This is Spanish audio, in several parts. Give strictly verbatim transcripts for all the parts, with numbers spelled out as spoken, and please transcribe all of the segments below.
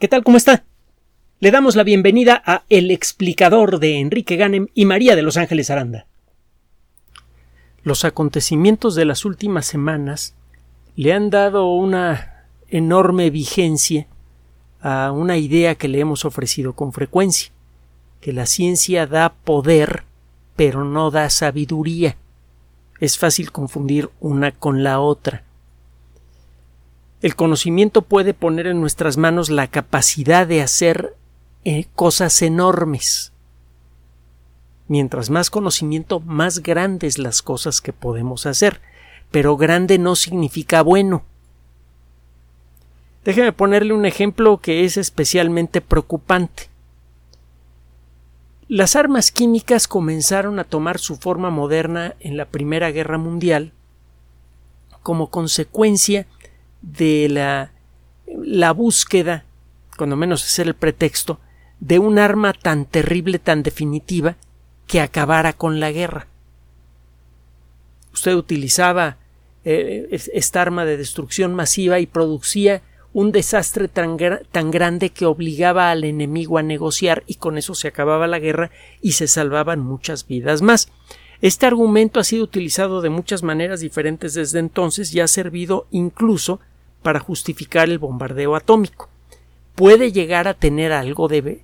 ¿Qué tal? ¿Cómo está? Le damos la bienvenida a El Explicador de Enrique Ganem y María de Los Ángeles Aranda. Los acontecimientos de las últimas semanas le han dado una enorme vigencia a una idea que le hemos ofrecido con frecuencia, que la ciencia da poder, pero no da sabiduría. Es fácil confundir una con la otra. El conocimiento puede poner en nuestras manos la capacidad de hacer eh, cosas enormes. Mientras más conocimiento, más grandes las cosas que podemos hacer. Pero grande no significa bueno. Déjeme ponerle un ejemplo que es especialmente preocupante. Las armas químicas comenzaron a tomar su forma moderna en la Primera Guerra Mundial como consecuencia de la, la búsqueda, cuando menos ese era el pretexto, de un arma tan terrible, tan definitiva, que acabara con la guerra. Usted utilizaba eh, esta arma de destrucción masiva y producía un desastre tan, tan grande que obligaba al enemigo a negociar, y con eso se acababa la guerra y se salvaban muchas vidas más. Este argumento ha sido utilizado de muchas maneras diferentes desde entonces y ha servido incluso para justificar el bombardeo atómico. Puede llegar a tener algo de, de,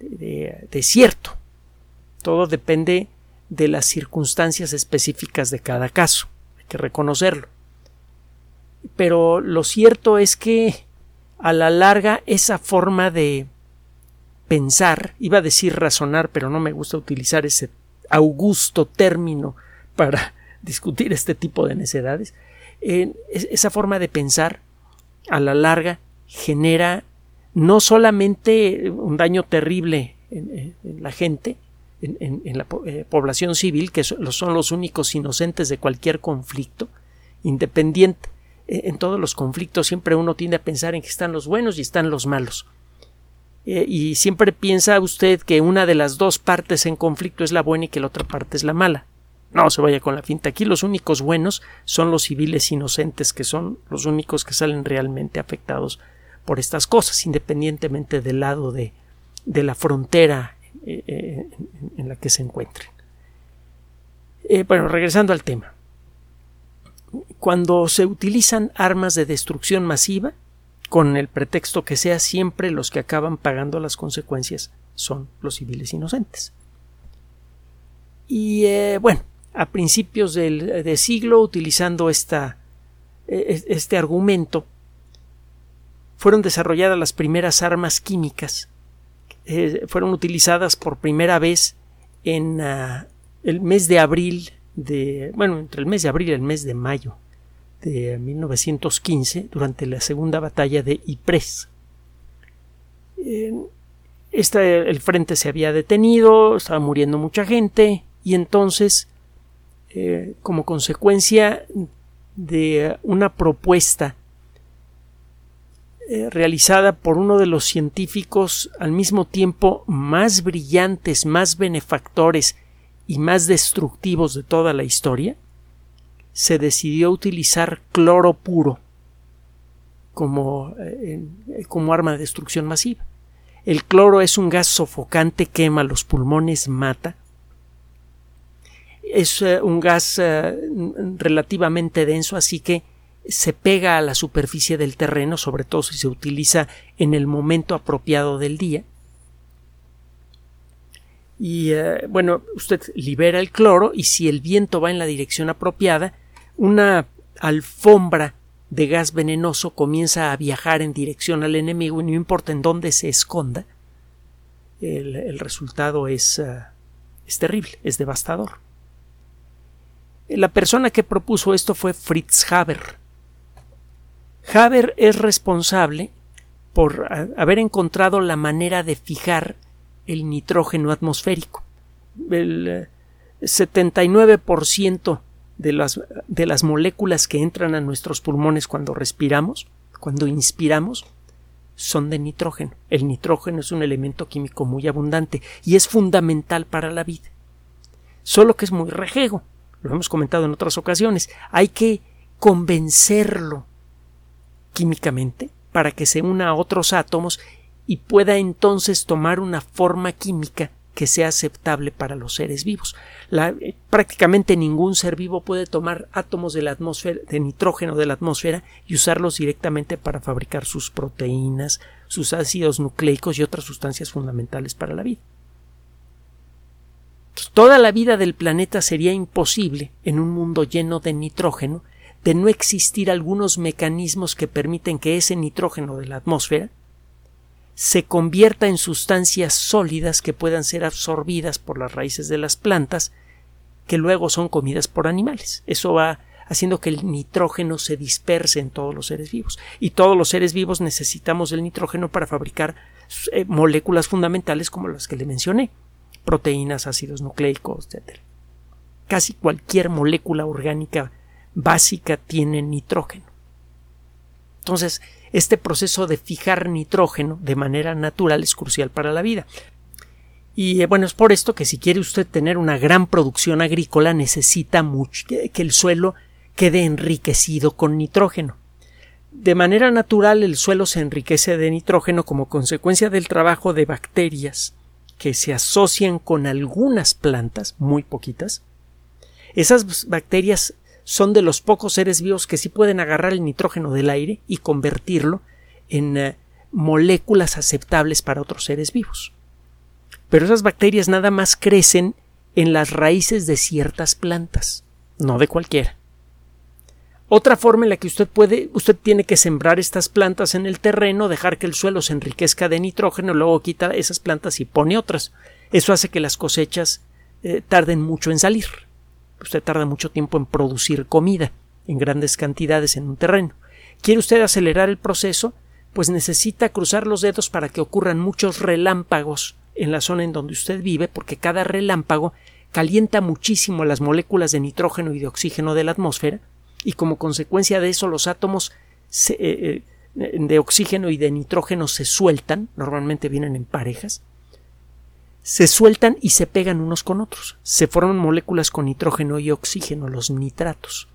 de, de cierto. Todo depende de las circunstancias específicas de cada caso, hay que reconocerlo. Pero lo cierto es que a la larga esa forma de pensar, iba a decir razonar, pero no me gusta utilizar ese augusto término para discutir este tipo de necedades, eh, esa forma de pensar a la larga genera no solamente un daño terrible en, en la gente, en, en, en la eh, población civil, que son los únicos inocentes de cualquier conflicto independiente. En todos los conflictos siempre uno tiende a pensar en que están los buenos y están los malos. Eh, y siempre piensa usted que una de las dos partes en conflicto es la buena y que la otra parte es la mala. No se vaya con la finta. Aquí los únicos buenos son los civiles inocentes, que son los únicos que salen realmente afectados por estas cosas, independientemente del lado de, de la frontera eh, eh, en la que se encuentren. Eh, bueno, regresando al tema. Cuando se utilizan armas de destrucción masiva, con el pretexto que sea, siempre los que acaban pagando las consecuencias son los civiles inocentes. Y eh, bueno, a principios del de siglo, utilizando esta, este argumento, fueron desarrolladas las primeras armas químicas. Eh, fueron utilizadas por primera vez en uh, el mes de abril de, bueno, entre el mes de abril y el mes de mayo de mil novecientos quince, durante la segunda batalla de Ypres. Eh, esta, el frente se había detenido, estaba muriendo mucha gente, y entonces, eh, como consecuencia de una propuesta eh, realizada por uno de los científicos al mismo tiempo más brillantes, más benefactores y más destructivos de toda la historia, se decidió utilizar cloro puro como, eh, como arma de destrucción masiva. El cloro es un gas sofocante, quema los pulmones, mata. Es eh, un gas eh, relativamente denso, así que se pega a la superficie del terreno, sobre todo si se utiliza en el momento apropiado del día. Y eh, bueno, usted libera el cloro y si el viento va en la dirección apropiada, una alfombra de gas venenoso comienza a viajar en dirección al enemigo y no importa en dónde se esconda, el, el resultado es, uh, es terrible, es devastador. La persona que propuso esto fue Fritz Haber. Haber es responsable por haber encontrado la manera de fijar el nitrógeno atmosférico. El setenta y nueve por ciento de las, de las moléculas que entran a nuestros pulmones cuando respiramos, cuando inspiramos, son de nitrógeno. El nitrógeno es un elemento químico muy abundante y es fundamental para la vida. Solo que es muy rejego, lo hemos comentado en otras ocasiones. Hay que convencerlo químicamente para que se una a otros átomos y pueda entonces tomar una forma química que sea aceptable para los seres vivos. La, eh, prácticamente ningún ser vivo puede tomar átomos de la atmósfera, de nitrógeno de la atmósfera, y usarlos directamente para fabricar sus proteínas, sus ácidos nucleicos y otras sustancias fundamentales para la vida. Entonces, toda la vida del planeta sería imposible en un mundo lleno de nitrógeno, de no existir algunos mecanismos que permiten que ese nitrógeno de la atmósfera se convierta en sustancias sólidas que puedan ser absorbidas por las raíces de las plantas, que luego son comidas por animales. Eso va haciendo que el nitrógeno se disperse en todos los seres vivos, y todos los seres vivos necesitamos el nitrógeno para fabricar eh, moléculas fundamentales como las que le mencioné, proteínas, ácidos nucleicos, etcétera. Casi cualquier molécula orgánica básica tiene nitrógeno. Entonces, este proceso de fijar nitrógeno de manera natural es crucial para la vida. Y bueno, es por esto que si quiere usted tener una gran producción agrícola necesita mucho, que el suelo quede enriquecido con nitrógeno. De manera natural el suelo se enriquece de nitrógeno como consecuencia del trabajo de bacterias que se asocian con algunas plantas, muy poquitas. Esas bacterias son de los pocos seres vivos que sí pueden agarrar el nitrógeno del aire y convertirlo en eh, moléculas aceptables para otros seres vivos. Pero esas bacterias nada más crecen en las raíces de ciertas plantas, no de cualquiera. Otra forma en la que usted puede, usted tiene que sembrar estas plantas en el terreno, dejar que el suelo se enriquezca de nitrógeno, luego quita esas plantas y pone otras. Eso hace que las cosechas eh, tarden mucho en salir. Usted tarda mucho tiempo en producir comida en grandes cantidades en un terreno. ¿Quiere usted acelerar el proceso? Pues necesita cruzar los dedos para que ocurran muchos relámpagos en la zona en donde usted vive, porque cada relámpago calienta muchísimo las moléculas de nitrógeno y de oxígeno de la atmósfera, y como consecuencia de eso los átomos se, eh, de oxígeno y de nitrógeno se sueltan, normalmente vienen en parejas, se sueltan y se pegan unos con otros. Se forman moléculas con nitrógeno y oxígeno, los nitratos,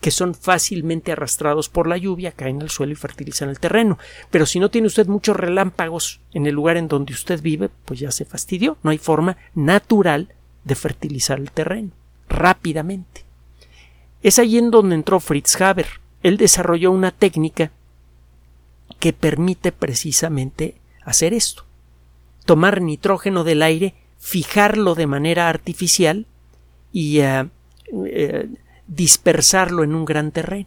que son fácilmente arrastrados por la lluvia, caen al suelo y fertilizan el terreno. Pero si no tiene usted muchos relámpagos en el lugar en donde usted vive, pues ya se fastidió. No hay forma natural de fertilizar el terreno rápidamente. Es allí en donde entró Fritz Haber. Él desarrolló una técnica que permite precisamente hacer esto. Tomar nitrógeno del aire, fijarlo de manera artificial y uh, eh, dispersarlo en un gran terreno.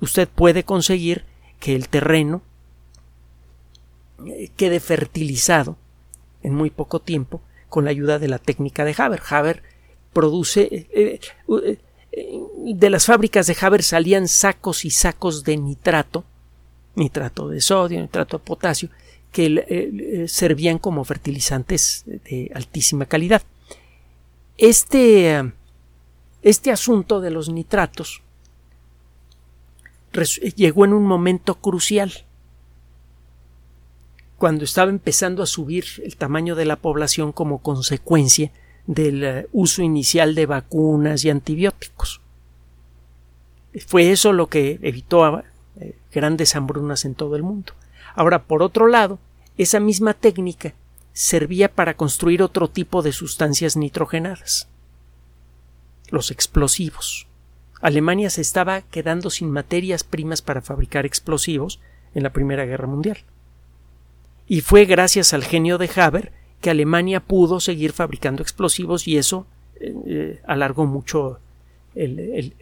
Usted puede conseguir que el terreno quede fertilizado en muy poco tiempo con la ayuda de la técnica de Haber. Haber produce... Eh, eh, eh, de las fábricas de Haber salían sacos y sacos de nitrato, nitrato de sodio, nitrato de potasio, que eh, servían como fertilizantes de altísima calidad. Este, este asunto de los nitratos llegó en un momento crucial, cuando estaba empezando a subir el tamaño de la población como consecuencia del uso inicial de vacunas y antibióticos. Fue eso lo que evitó eh, grandes hambrunas en todo el mundo. Ahora, por otro lado, esa misma técnica servía para construir otro tipo de sustancias nitrogenadas, los explosivos. Alemania se estaba quedando sin materias primas para fabricar explosivos en la Primera Guerra Mundial. Y fue gracias al genio de Haber que Alemania pudo seguir fabricando explosivos, y eso eh, alargó mucho el, el,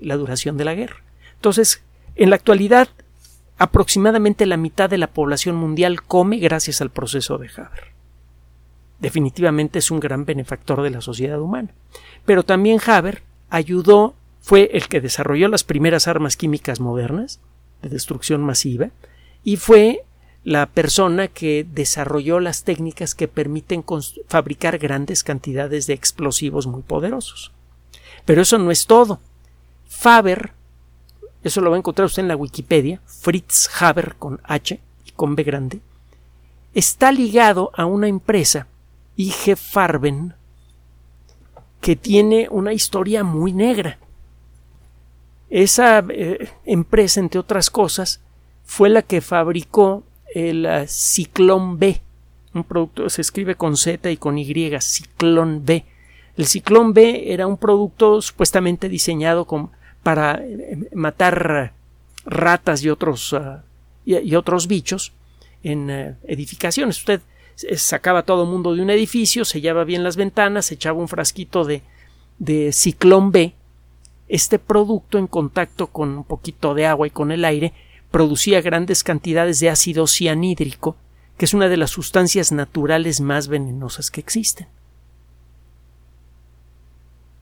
la duración de la guerra. Entonces, en la actualidad, aproximadamente la mitad de la población mundial come gracias al proceso de Haber. Definitivamente es un gran benefactor de la sociedad humana. Pero también Haber ayudó, fue el que desarrolló las primeras armas químicas modernas de destrucción masiva, y fue la persona que desarrolló las técnicas que permiten fabricar grandes cantidades de explosivos muy poderosos. Pero eso no es todo. Haber, eso lo va a encontrar usted en la Wikipedia, Fritz Haber con H y con B grande, está ligado a una empresa, I G Farben, que tiene una historia muy negra. Esa eh, empresa, entre otras cosas, fue la que fabricó el uh, ciclón B, un producto, se escribe con Z y con Y, ciclón B. El ciclón B era un producto supuestamente diseñado con, para eh, matar uh, ratas y otros, uh, y, y otros bichos en uh, edificaciones. Usted sacaba a todo mundo de un edificio, sellaba bien las ventanas, echaba un frasquito de, de ciclón B. Este producto, en contacto con un poquito de agua y con el aire, producía grandes cantidades de ácido cianhídrico, que es una de las sustancias naturales más venenosas que existen.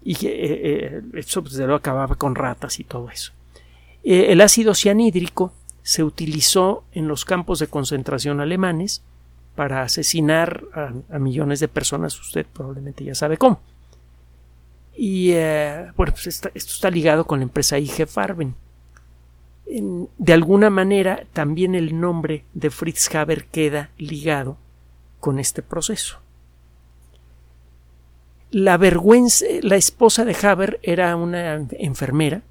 Y eh, eh, eso pues, lo acababa con ratas y todo eso. Eh, el ácido cianhídrico se utilizó en los campos de concentración alemanes para asesinar a, a millones de personas. Usted probablemente ya sabe cómo. Y eh, bueno, pues está, esto está ligado con la empresa I G Farben. En, de alguna manera también el nombre de Fritz Haber queda ligado con este proceso. La vergüenza, la esposa de Haber era una enfermera,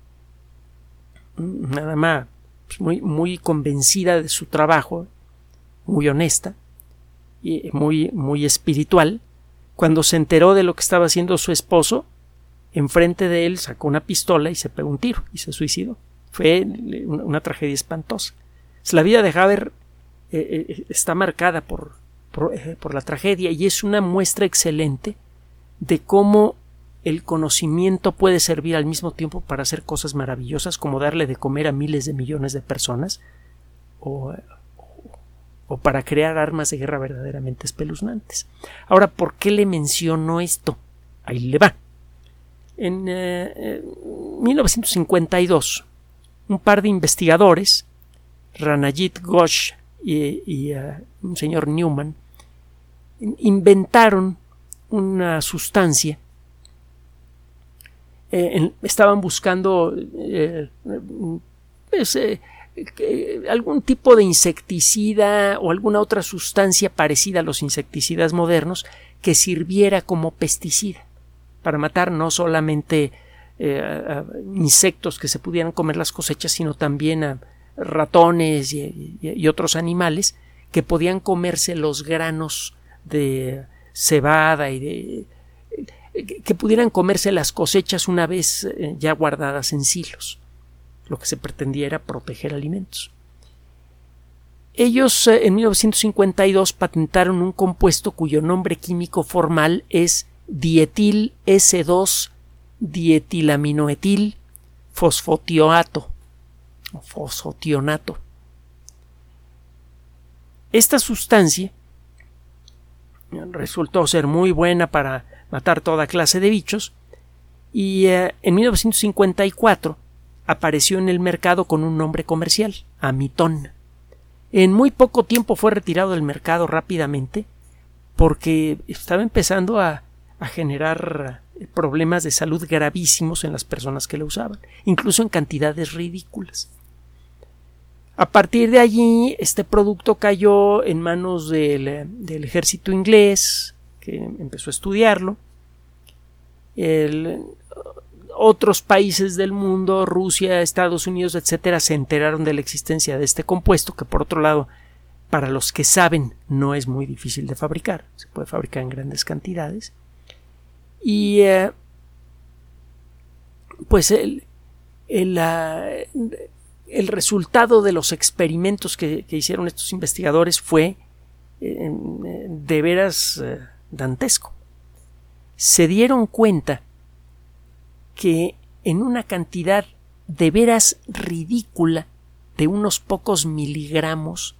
nada más, pues muy, muy convencida de su trabajo, muy honesta y muy, muy espiritual. Cuando se enteró de lo que estaba haciendo su esposo, enfrente de él sacó una pistola y se pegó un tiro y se suicidó. Fue una, una tragedia espantosa. La vida de Haber eh, eh, está marcada por, por, eh, por la tragedia, y es una muestra excelente de cómo el conocimiento puede servir al mismo tiempo para hacer cosas maravillosas, como darle de comer a miles de millones de personas, o, o para crear armas de guerra verdaderamente espeluznantes. Ahora, ¿por qué le menciono esto? Ahí le va. En eh, mil novecientos cincuenta y dos, un par de investigadores, Ranajit Ghosh y, y uh, un señor Newman, inventaron una sustancia. Eh, en, estaban buscando eh, pues, eh, eh, algún tipo de insecticida o alguna otra sustancia parecida a los insecticidas modernos que sirviera como pesticida para matar no solamente eh, a, a insectos que se pudieran comer las cosechas, sino también a ratones y, y, y otros animales que podían comerse los granos de cebada y de que pudieran comerse las cosechas una vez ya guardadas en silos. Lo que se pretendía era proteger alimentos. Ellos en mil novecientos cincuenta y dos patentaron un compuesto cuyo nombre químico formal es dietil S dos dietilaminoetil fosfotionato o fosfotionato. Esta sustancia resultó ser muy buena para matar toda clase de bichos, y eh, en mil novecientos cincuenta y cuatro apareció en el mercado con un nombre comercial, Amitón. En muy poco tiempo fue retirado del mercado rápidamente porque estaba empezando a, a generar problemas de salud gravísimos en las personas que lo usaban, incluso en cantidades ridículas. A partir de allí, este producto cayó en manos del, del ejército inglés, que empezó a estudiarlo. El, otros países del mundo, Rusia, Estados Unidos, etcétera, se enteraron de la existencia de este compuesto, que por otro lado, para los que saben, no es muy difícil de fabricar. Se puede fabricar en grandes cantidades. Y eh, pues el... el uh, El resultado de los experimentos que, que hicieron estos investigadores fue eh, de veras eh, dantesco. Se dieron cuenta que en una cantidad de veras ridícula de unos pocos miligramos,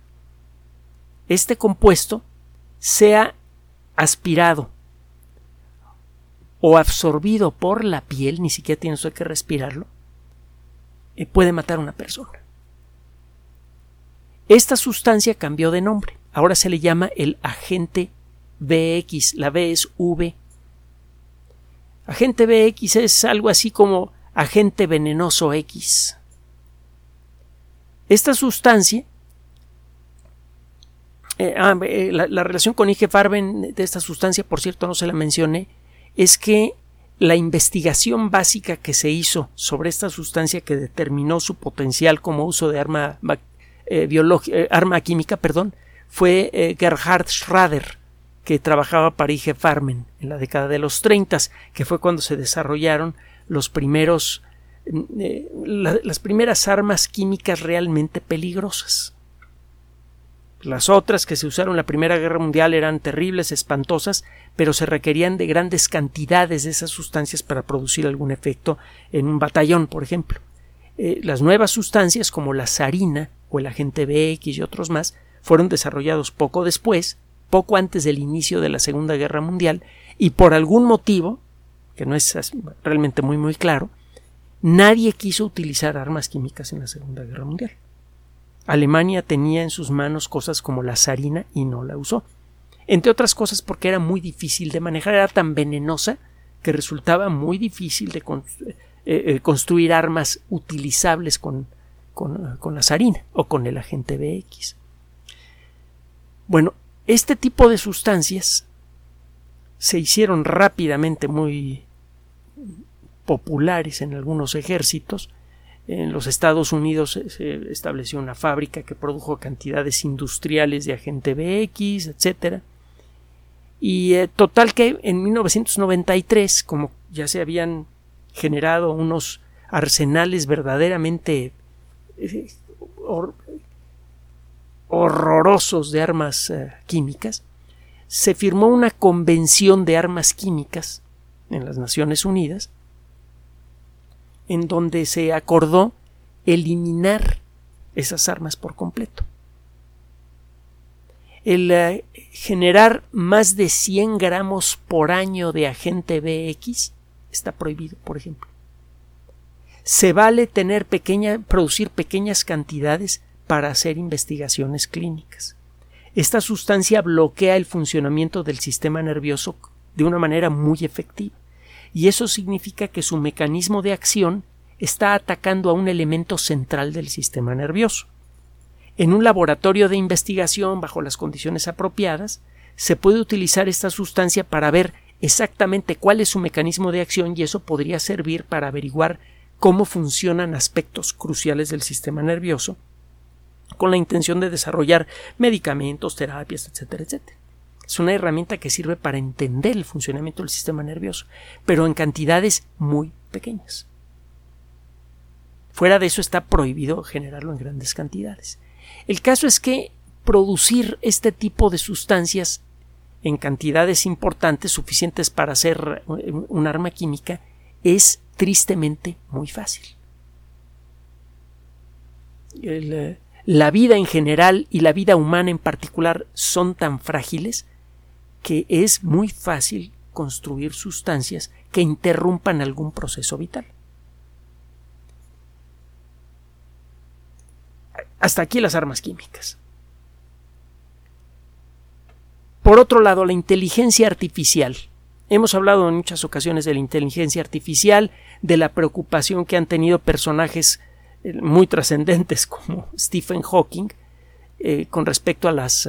este compuesto sea aspirado o absorbido por la piel, ni siquiera tiene usted que respirarlo, puede matar a una persona. Esta sustancia cambió de nombre. Ahora se le llama el agente B X. La B es V. Agente B X es algo así como agente venenoso X. Esta sustancia, eh, ah, eh, la, la relación con I G Farben de esta sustancia, por cierto, no se la mencioné, es que la investigación básica que se hizo sobre esta sustancia que determinó su potencial como uso de arma eh, eh, arma química, perdón, fue eh, Gerhard Schrader, que trabajaba para I G Farben en la década de los treinta, que fue cuando se desarrollaron los primeros, eh, la, las primeras armas químicas realmente peligrosas. Las otras que se usaron en la Primera Guerra Mundial eran terribles, espantosas, pero se requerían de grandes cantidades de esas sustancias para producir algún efecto en un batallón, por ejemplo. Eh, las nuevas sustancias como la sarina o el agente B X y otros más fueron desarrollados poco después, poco antes del inicio de la Segunda Guerra Mundial, y por algún motivo, que no es realmente muy muy claro, nadie quiso utilizar armas químicas en la Segunda Guerra Mundial. Alemania tenía en sus manos cosas como la sarina y no la usó, entre otras cosas porque era muy difícil de manejar, era tan venenosa que resultaba muy difícil de constru- eh, construir armas utilizables con, con, con la sarina o con el agente B X. Bueno, este tipo de sustancias se hicieron rápidamente muy populares en algunos ejércitos. En los Estados Unidos se estableció una fábrica que produjo cantidades industriales de agente B X, etcétera. Y eh, total que en mil novecientos noventa y tres, como ya se habían generado unos arsenales verdaderamente eh, hor- horrorosos de armas eh, químicas, se firmó una convención de armas químicas en las Naciones Unidas, en donde se acordó eliminar esas armas por completo. El eh, generar más de cien gramos por año de agente B X está prohibido, por ejemplo. Se vale tener pequeña, producir pequeñas cantidades para hacer investigaciones clínicas. Esta sustancia bloquea el funcionamiento del sistema nervioso de una manera muy efectiva. Y eso significa que su mecanismo de acción está atacando a un elemento central del sistema nervioso. En un laboratorio de investigación, bajo las condiciones apropiadas, se puede utilizar esta sustancia para ver exactamente cuál es su mecanismo de acción, y eso podría servir para averiguar cómo funcionan aspectos cruciales del sistema nervioso, con la intención de desarrollar medicamentos, terapias, etcétera, etcétera. Es una herramienta que sirve para entender el funcionamiento del sistema nervioso, pero en cantidades muy pequeñas. Fuera de eso está prohibido generarlo en grandes cantidades. El caso es que producir este tipo de sustancias en cantidades importantes, suficientes para hacer un arma química, es tristemente muy fácil. El, la vida en general y la vida humana en particular son tan frágiles que es muy fácil construir sustancias que interrumpan algún proceso vital. Hasta aquí las armas químicas. Por otro lado, la inteligencia artificial. Hemos hablado en muchas ocasiones de la inteligencia artificial, de la preocupación que han tenido personajes muy trascendentes como Stephen Hawking eh, con respecto a las...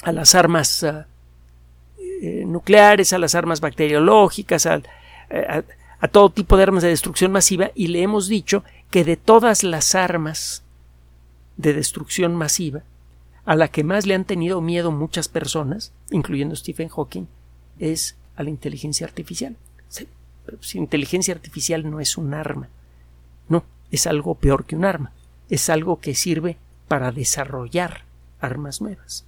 a las armas eh, nucleares, a las armas bacteriológicas, a, a, a todo tipo de armas de destrucción masiva, y le hemos dicho que de todas las armas de destrucción masiva, a la que más le han tenido miedo muchas personas, incluyendo Stephen Hawking, es a la inteligencia artificial. Sí, pero si inteligencia artificial no es un arma, no, es algo peor que un arma, es algo que sirve para desarrollar armas nuevas.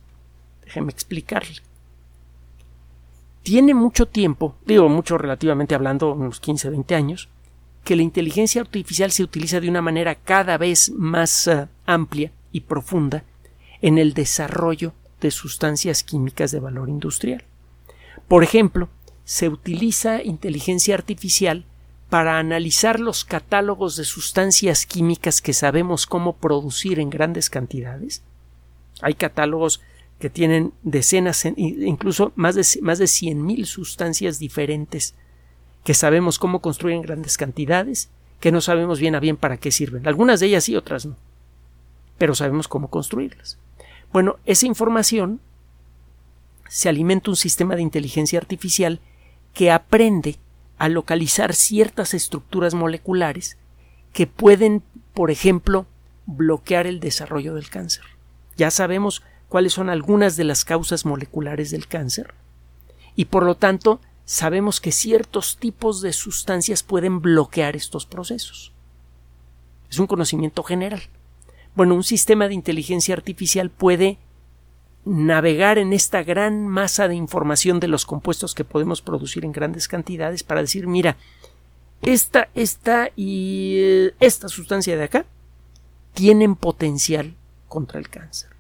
Déjeme explicarle. Tiene mucho tiempo, digo mucho relativamente hablando, unos quince, veinte años, que la inteligencia artificial se utiliza de una manera cada vez más uh, amplia y profunda en el desarrollo de sustancias químicas de valor industrial. Por ejemplo, se utiliza inteligencia artificial para analizar los catálogos de sustancias químicas que sabemos cómo producir en grandes cantidades. Hay catálogos que tienen decenas, incluso más de, más de cien mil sustancias diferentes que sabemos cómo construir en grandes cantidades, que no sabemos bien a bien para qué sirven. Algunas de ellas sí, otras no, pero sabemos cómo construirlas. Bueno, esa información se alimenta un sistema de inteligencia artificial que aprende a localizar ciertas estructuras moleculares que pueden, por ejemplo, bloquear el desarrollo del cáncer. Ya sabemos cuáles son algunas de las causas moleculares del cáncer y por lo tanto sabemos que ciertos tipos de sustancias pueden bloquear estos procesos. Es un conocimiento general. Bueno, un sistema de inteligencia artificial puede navegar en esta gran masa de información de los compuestos que podemos producir en grandes cantidades para decir, mira, esta, esta y esta sustancia de acá tienen potencial contra el cáncer.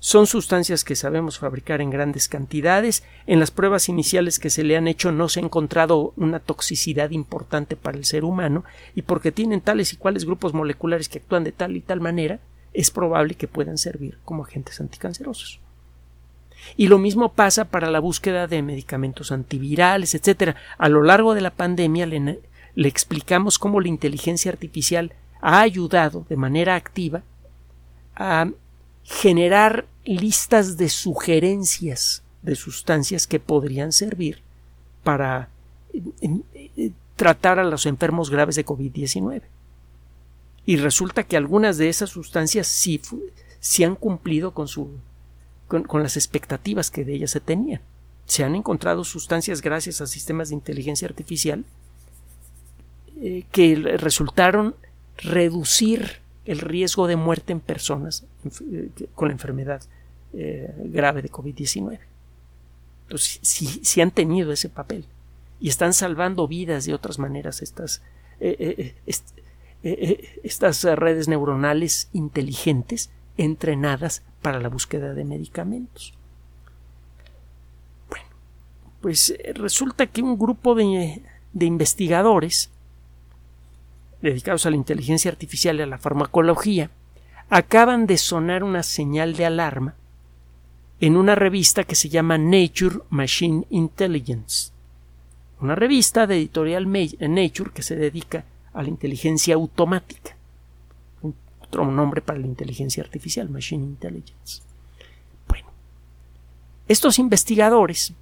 Son sustancias que sabemos fabricar en grandes cantidades. En las pruebas iniciales que se le han hecho no se ha encontrado una toxicidad importante para el ser humano y porque tienen tales y cuales grupos moleculares que actúan de tal y tal manera, es probable que puedan servir como agentes anticancerosos. Y lo mismo pasa para la búsqueda de medicamentos antivirales, etcétera. A lo largo de la pandemia le, le explicamos cómo la inteligencia artificial ha ayudado de manera activa a generar listas de sugerencias de sustancias que podrían servir para tratar a los enfermos graves de COVID diecinueve. Y resulta que algunas de esas sustancias sí, sí han cumplido con, su, con, con las expectativas que de ellas se tenían. Se han encontrado sustancias gracias a sistemas de inteligencia artificial eh, que resultaron reducir el riesgo de muerte en personas con la enfermedad eh, grave de COVID diecinueve. Entonces, sí, sí han tenido ese papel y están salvando vidas de otras maneras estas, eh, eh, est, eh, estas redes neuronales inteligentes entrenadas para la búsqueda de medicamentos. Bueno, pues resulta que un grupo de, de investigadores dedicados a la inteligencia artificial y a la farmacología acaban de sonar una señal de alarma en una revista que se llama Nature Machine Intelligence, una revista de editorial Nature que se dedica a la inteligencia automática, otro nombre para la inteligencia artificial, Machine Intelligence. Bueno, estos investigadores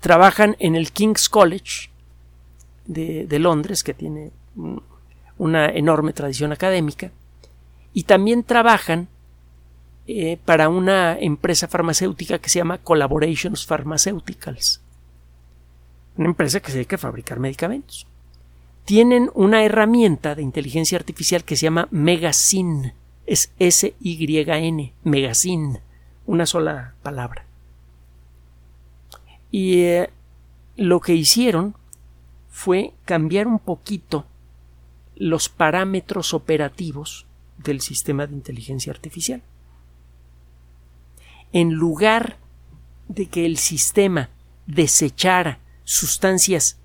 trabajan en el King's College de, de Londres, que tiene una enorme tradición académica, y también trabajan eh, para una empresa farmacéutica que se llama Collaborations Pharmaceuticals, una empresa que se dedica a fabricar medicamentos. Tienen una herramienta de inteligencia artificial que se llama Megasyn, es S Y N, Megasyn, una sola palabra. Y eh, lo que hicieron fue cambiar un poquito los parámetros operativos del sistema de inteligencia artificial. En lugar de que el sistema desechara sustancias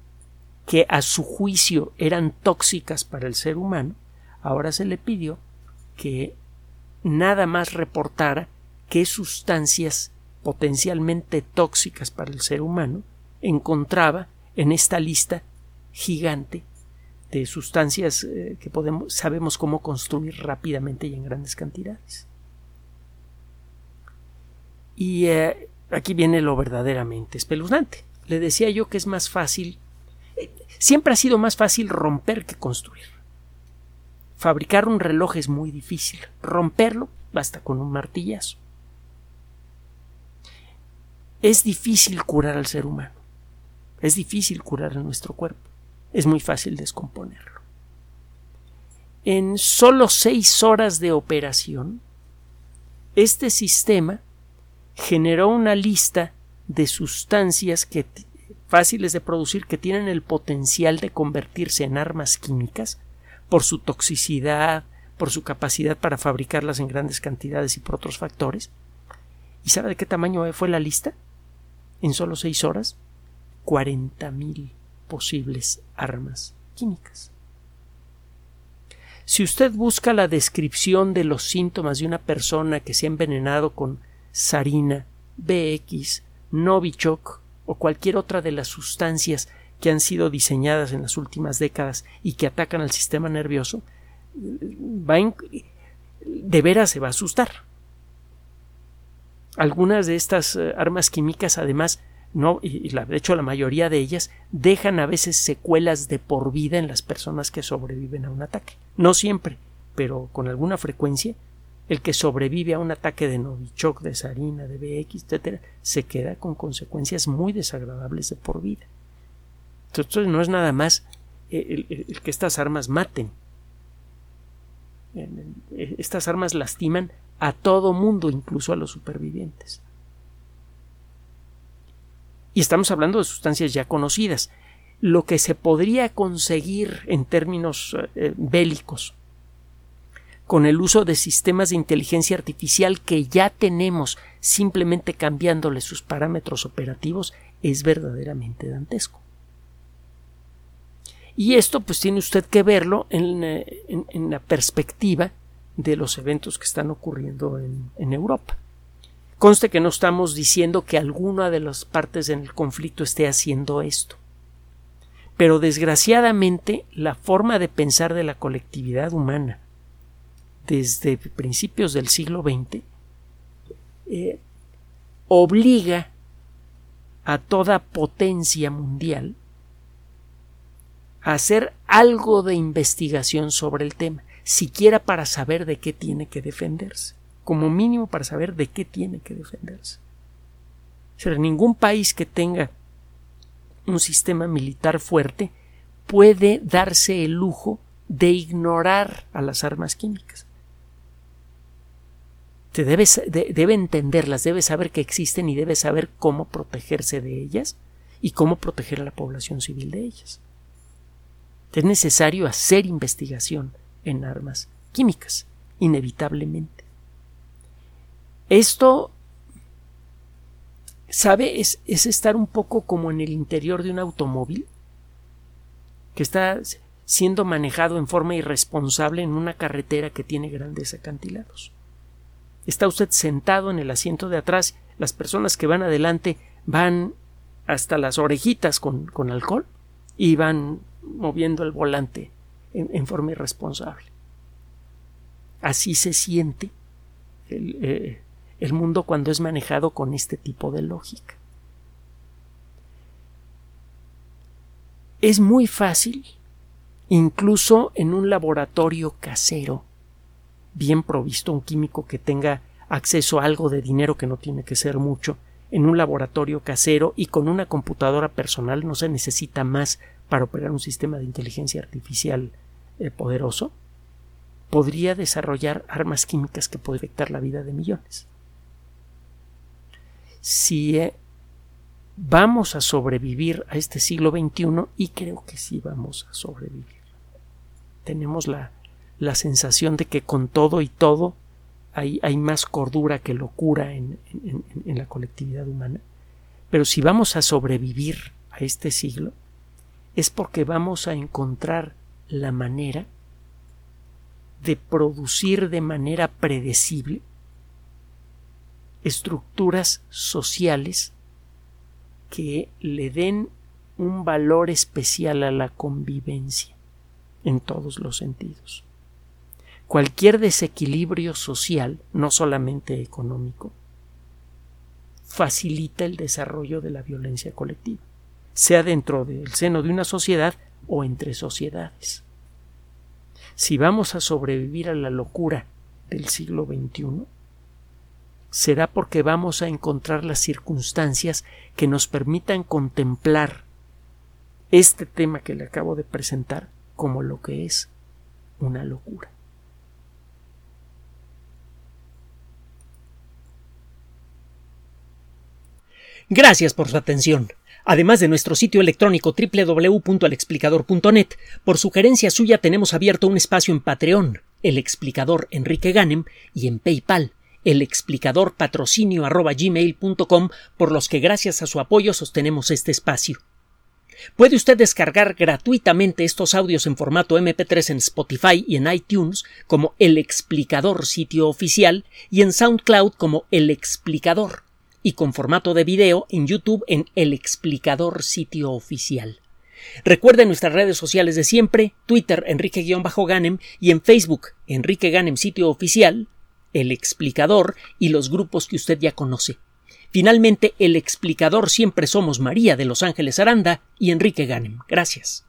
que a su juicio eran tóxicas para el ser humano, ahora se le pidió que nada más reportara qué sustancias potencialmente tóxicas para el ser humano encontraba en esta lista gigante de sustancias eh, que podemos, sabemos cómo construir rápidamente y en grandes cantidades. Y eh, aquí viene lo verdaderamente espeluznante. Le decía yo que es más fácil, eh, siempre ha sido más fácil romper que construir. Fabricar un reloj es muy difícil, romperlo basta con un martillazo. Es difícil curar al ser humano, es difícil curar a nuestro cuerpo. Es muy fácil descomponerlo. En solo seis horas de operación, este sistema generó una lista de sustancias que, fáciles de producir, que tienen el potencial de convertirse en armas químicas por su toxicidad, por su capacidad para fabricarlas en grandes cantidades y por otros factores. ¿Y sabe de qué tamaño fue la lista? En solo seis horas, cuarenta mil posibles armas químicas. Si usted busca la descripción de los síntomas de una persona que se ha envenenado con sarina, B X, Novichok o cualquier otra de las sustancias que han sido diseñadas en las últimas décadas y que atacan al sistema nervioso, va a, de veras se va a asustar. Algunas de estas armas químicas además No, y la, de hecho la mayoría de ellas dejan a veces secuelas de por vida en las personas que sobreviven a un ataque. No siempre, pero con alguna frecuencia, el que sobrevive a un ataque de Novichok, de sarina, de B X, etcétera, se queda con consecuencias muy desagradables de por vida. Entonces no es nada más el, el, el que estas armas maten. Estas armas lastiman a todo mundo, incluso a los supervivientes. Y estamos hablando de sustancias ya conocidas. Lo que se podría conseguir en términos eh, bélicos con el uso de sistemas de inteligencia artificial que ya tenemos, simplemente cambiándole sus parámetros operativos, es verdaderamente dantesco. Y esto pues tiene usted que verlo en, en, en la perspectiva de los eventos que están ocurriendo en, en Europa. Conste que no estamos diciendo que alguna de las partes en el conflicto esté haciendo esto. Pero desgraciadamente la forma de pensar de la colectividad humana desde principios del siglo veinte, eh, obliga a toda potencia mundial a hacer algo de investigación sobre el tema, siquiera para saber de qué tiene que defenderse, como mínimo para saber de qué tiene que defenderse. O sea, ningún país que tenga un sistema militar fuerte puede darse el lujo de ignorar a las armas químicas. Te debes, de, debe entenderlas, debe saber que existen y debe saber cómo protegerse de ellas y cómo proteger a la población civil de ellas. Es necesario hacer investigación en armas químicas, inevitablemente. Esto, ¿sabe? Es, es estar un poco como en el interior de un automóvil que está siendo manejado en forma irresponsable en una carretera que tiene grandes acantilados. Está usted sentado en el asiento de atrás, las personas que van adelante van hasta las orejitas con, con alcohol y van moviendo el volante en, en forma irresponsable. Así se siente el, eh, el mundo cuando es manejado con este tipo de lógica. Es muy fácil, incluso en un laboratorio casero, bien provisto, un químico que tenga acceso a algo de dinero, que no tiene que ser mucho, en un laboratorio casero y con una computadora personal, no se necesita más para operar un sistema de inteligencia artificial eh, poderoso, podría desarrollar armas químicas que pueden afectar la vida de millones. Si eh, vamos a sobrevivir a este siglo veintiuno, y creo que sí vamos a sobrevivir. Tenemos la, la sensación de que con todo y todo hay, hay más cordura que locura en, en, en la colectividad humana. Pero si vamos a sobrevivir a este siglo, es porque vamos a encontrar la manera de producir de manera predecible estructuras sociales que le den un valor especial a la convivencia en todos los sentidos. Cualquier desequilibrio social, no solamente económico, facilita el desarrollo de la violencia colectiva, sea dentro del seno de una sociedad o entre sociedades. Si vamos a sobrevivir a la locura del siglo veintiuno, será porque vamos a encontrar las circunstancias que nos permitan contemplar este tema que le acabo de presentar como lo que es una locura. Gracias por su atención. Además de nuestro sitio electrónico doble u doble u doble u punto el explicador punto net, por sugerencia suya tenemos abierto un espacio en Patreon, El Explicador Enrique Ganem, y en PayPal, el explicador patrocinio arroba gmail punto com, por los que gracias a su apoyo sostenemos este espacio. Puede usted descargar gratuitamente estos audios en formato eme pe tres en Spotify y en iTunes como El Explicador Sitio Oficial y en SoundCloud como El Explicador, y con formato de video en YouTube en El Explicador Sitio Oficial. Recuerden nuestras redes sociales de siempre: Twitter Enrique-Ganem y en Facebook Enrique Ganem Sitio Oficial, El Explicador y los grupos que usted ya conoce. Finalmente, El Explicador siempre somos María de Los Ángeles Aranda y Enrique Ganem. Gracias.